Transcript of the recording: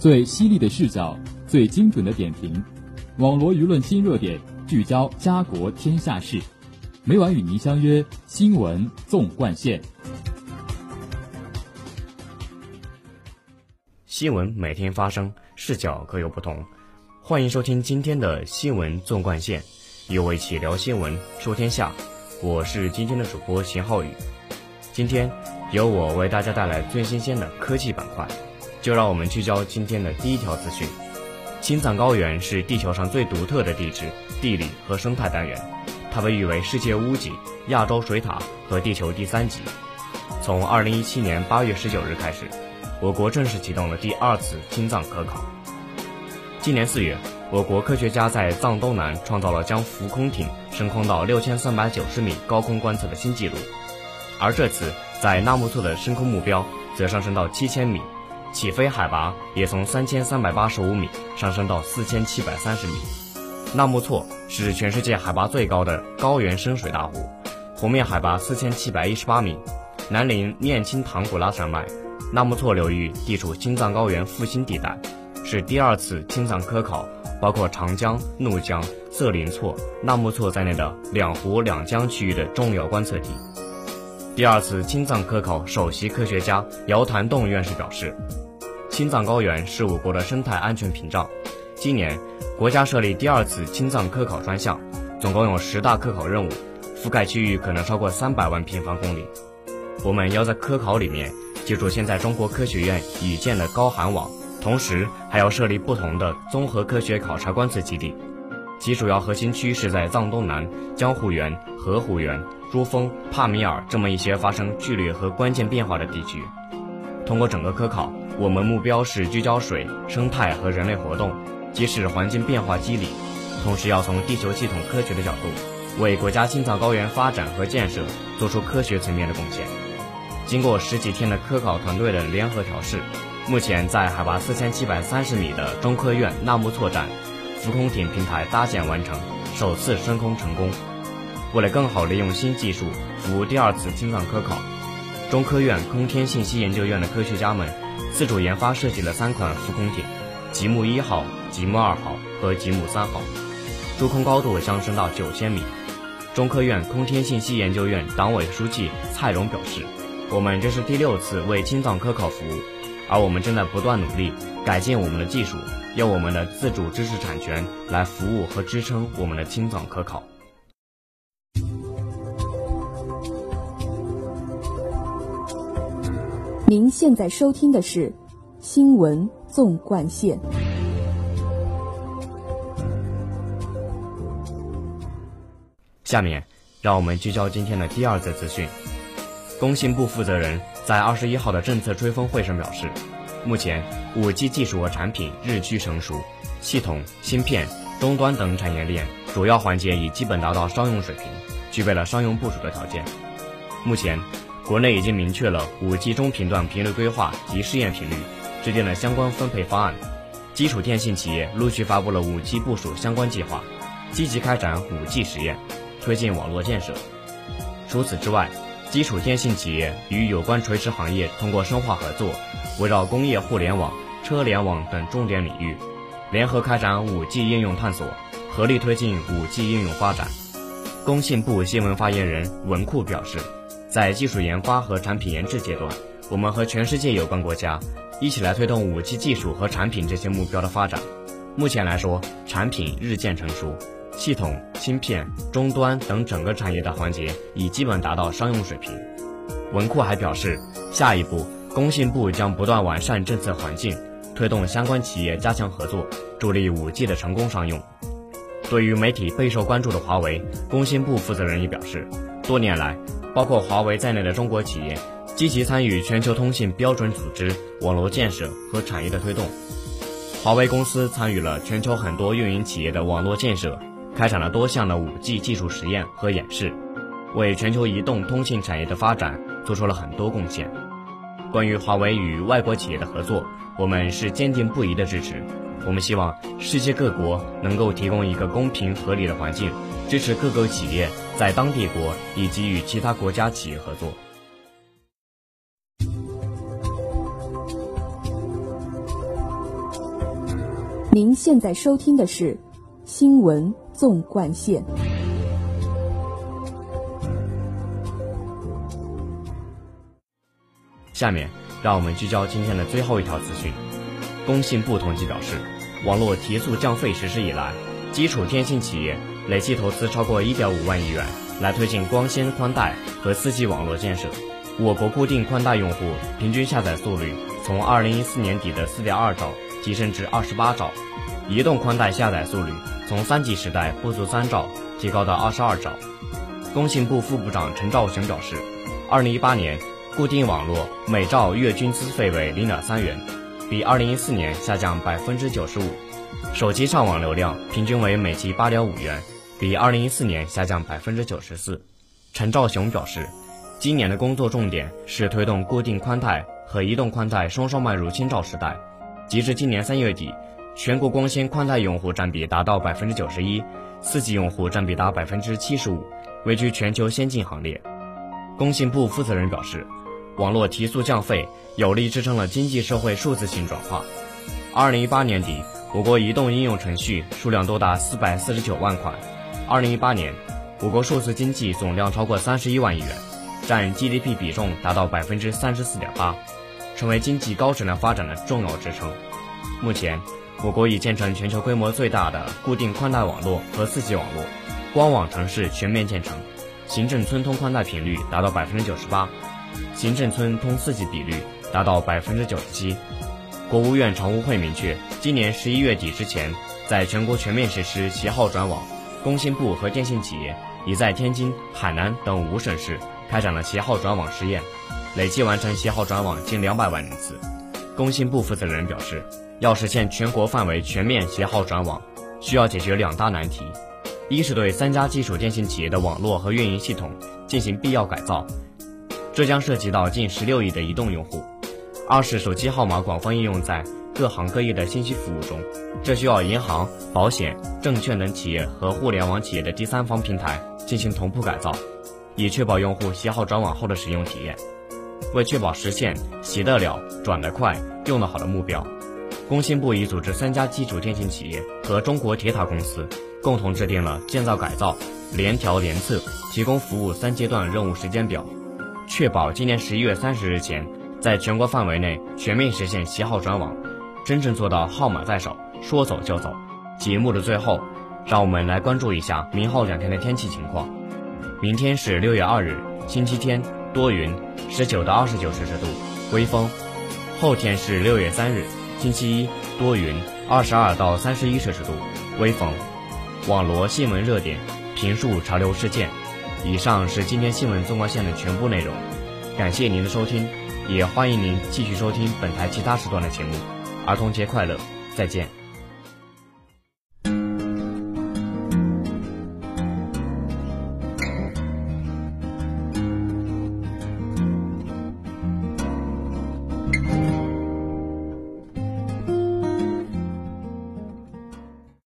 最犀利的视角，最精准的点评，网罗舆论新热点，聚焦家国天下事。每晚与您相约新闻纵贯线。新闻每天发生，视角各有不同。欢迎收听今天的新闻纵贯线，与我一起聊新闻，说天下。我是今天的主播邢浩宇，今天由我为大家带来最新鲜的科技板块。就让我们聚焦今天的第一条资讯。青藏高原是地球上最独特的地质、地理和生态单元，它被誉为世界屋脊、亚洲水塔和地球第三极。从2017年8月19日开始，我国正式启动了第二次青藏科考。今年4月，我国科学家在藏东南创造了将浮空艇升空到6390米高空观测的新纪录，而这次在纳木错的升空目标则上升到7000米，起飞海拔也从3385米上升到4730米。纳木错是全世界海拔最高的高原深水大湖，湖面海拔4718米，南临念青唐古拉山脉。纳木错流域地处青藏高原复兴地带，是第二次青藏科考包括长江、怒江、色林错、纳木错在内的两湖两江区域的重要观测地。第二次青藏科考首席科学家姚檀栋院士表示，青藏高原是我国的生态安全屏障。今年，国家设立第二次青藏科考专项，总共有10大科考任务，覆盖区域可能超过300万平方公里。我们要在科考里面借助现在中国科学院已建的高寒网，同时还要设立不同的综合科学考察观测基地，其主要核心区是在藏东南、江湖源、河湖源、珠峰、帕米尔这么一些发生剧烈和关键变化的地区。通过整个科考，我们目标是聚焦水、生态和人类活动，即是环境变化机理，同时要从地球系统科学的角度，为国家青藏高原发展和建设做出科学层面的贡献。经过10几天的科考团队的联合调试，目前在海拔4730米的中科院纳木错站，浮空艇平台搭建完成，首次升空成功。为了更好利用新技术服务第二次青藏科考，中科院空天信息研究院的科学家们自主研发设计了3款浮空艇，极目1号、极目2号和极目3号，出空高度上升到9000米。中科院空天信息研究院党委书记蔡荣表示，我们这是第6次为青藏科考服务，而我们正在不断努力改进我们的技术，用我们的自主知识产权来服务和支撑我们的青藏科考。您现在收听的是新闻纵贯线。下面让我们聚焦今天的第2则资讯。工信部负责人在21号的政策吹风会上表示，目前 5G 技术和产品日趋成熟，系统、芯片、终端等产业链主要环节已基本达到商用水平，具备了商用部署的条件。目前国内已经明确了 5G 中频段频率规划及试验频率，制定了相关分配方案。基础电信企业陆续发布了 5G 部署相关计划，积极开展 5G 实验，推进网络建设。除此之外，基础电信企业与有关垂直行业通过深化合作，围绕工业互联网、车联网等重点领域，联合开展 5G 应用探索，合力推进 5G 应用发展。工信部新闻发言人文库表示，在技术研发和产品研制阶段，我们和全世界有关国家一起来推动 5G 技术和产品这些目标的发展。目前来说，产品日渐成熟，系统、芯片、终端等整个产业的环节已基本达到商用水平。文库还表示，下一步工信部将不断完善政策环境，推动相关企业加强合作，助力 5G 的成功商用。对于媒体备受关注的华为，工信部负责人也表示，多年来包括华为在内的中国企业积极参与全球通信标准组织、网络建设和产业的推动。华为公司参与了全球很多运营企业的网络建设，开展了多项的 5G 技术实验和演示，为全球移动通信产业的发展做出了很多贡献。关于华为与外国企业的合作，我们是坚定不移的支持。我们希望世界各国能够提供一个公平合理的环境，支持各个企业在当地国以及与其他国家企业合作。您现在收听的是新闻纵贯线。下面让我们聚焦今天的最后一条资讯。工信部统计表示，网络提速降费实施以来，基础电信企业累计投资超过1.5万亿元，来推进光纤宽带和4G 网络建设。我国固定宽带用户平均下载速率从2014年底的4.2兆提升至28兆，移动宽带下载速率从3G 时代不足3兆提高到22兆。工信部副部长陈肇雄表示，2018年固定网络每兆月均资费为0.3元，比2014年下降95%；手机上网流量平均为每集8.5元，比2014年下降94%。陈肇雄表示，今年的工作重点是推动固定宽带和移动宽带双迈入千兆时代。截至今年3月底，全国光纤宽带用户占比达到91%，4G 用户占比达75%，位居全球先进行列。工信部负责人表示，网络提速降费有力支撑了经济社会数字性转化。2018年底，我国移动应用程序数量多达449万款。2018年，我国数字经济总量超过31万亿元，占 GDP 比重达到34.8%，成为经济高质量发展的重要支撑。目前，我国已建成全球规模最大的固定宽带网络和4G 网络，光网城市全面建成，行政村通宽带频率达到98%，行政村通4G比率达到97%。国务院常务会明确，今年11月底之前，在全国全面实施旗号转网。工信部和电信企业已在天津、海南等5省市开展了旗号转网试验，累计完成旗号转网近200万人次。工信部负责人表示，要实现全国范围全面旗号转网，需要解决2大难题。一是对3家基础电信企业的网络和运营系统进行必要改造，这将涉及到近16亿的移动用户。二是手机号码广泛应用在各行各业的信息服务中，这需要银行、保险、证券等企业和互联网企业的第三方平台进行同步改造，以确保用户旗号转网后的使用体验。为确保实现骑得了、转得快、用得好的目标，工信部已组织3家基础电信企业和中国铁塔公司共同制定了建造改造、联调联测、提供服务3阶段任务时间表，确保今年11月30日前，在全国范围内全面实现旗号转网，真正做到号码在手，说走就走。节目的最后，让我们来关注一下明后2天的天气情况。明天是6月2日，星期天，多云，19到29摄氏度，微风。后天是6月3日，星期一，多云，22到31摄氏度，微风。网罗新闻热点，评述潮流事件。以上是今天新闻纵贯线的全部内容，感谢您的收听，也欢迎您继续收听本台其他时段的节目。儿童节快乐，再见。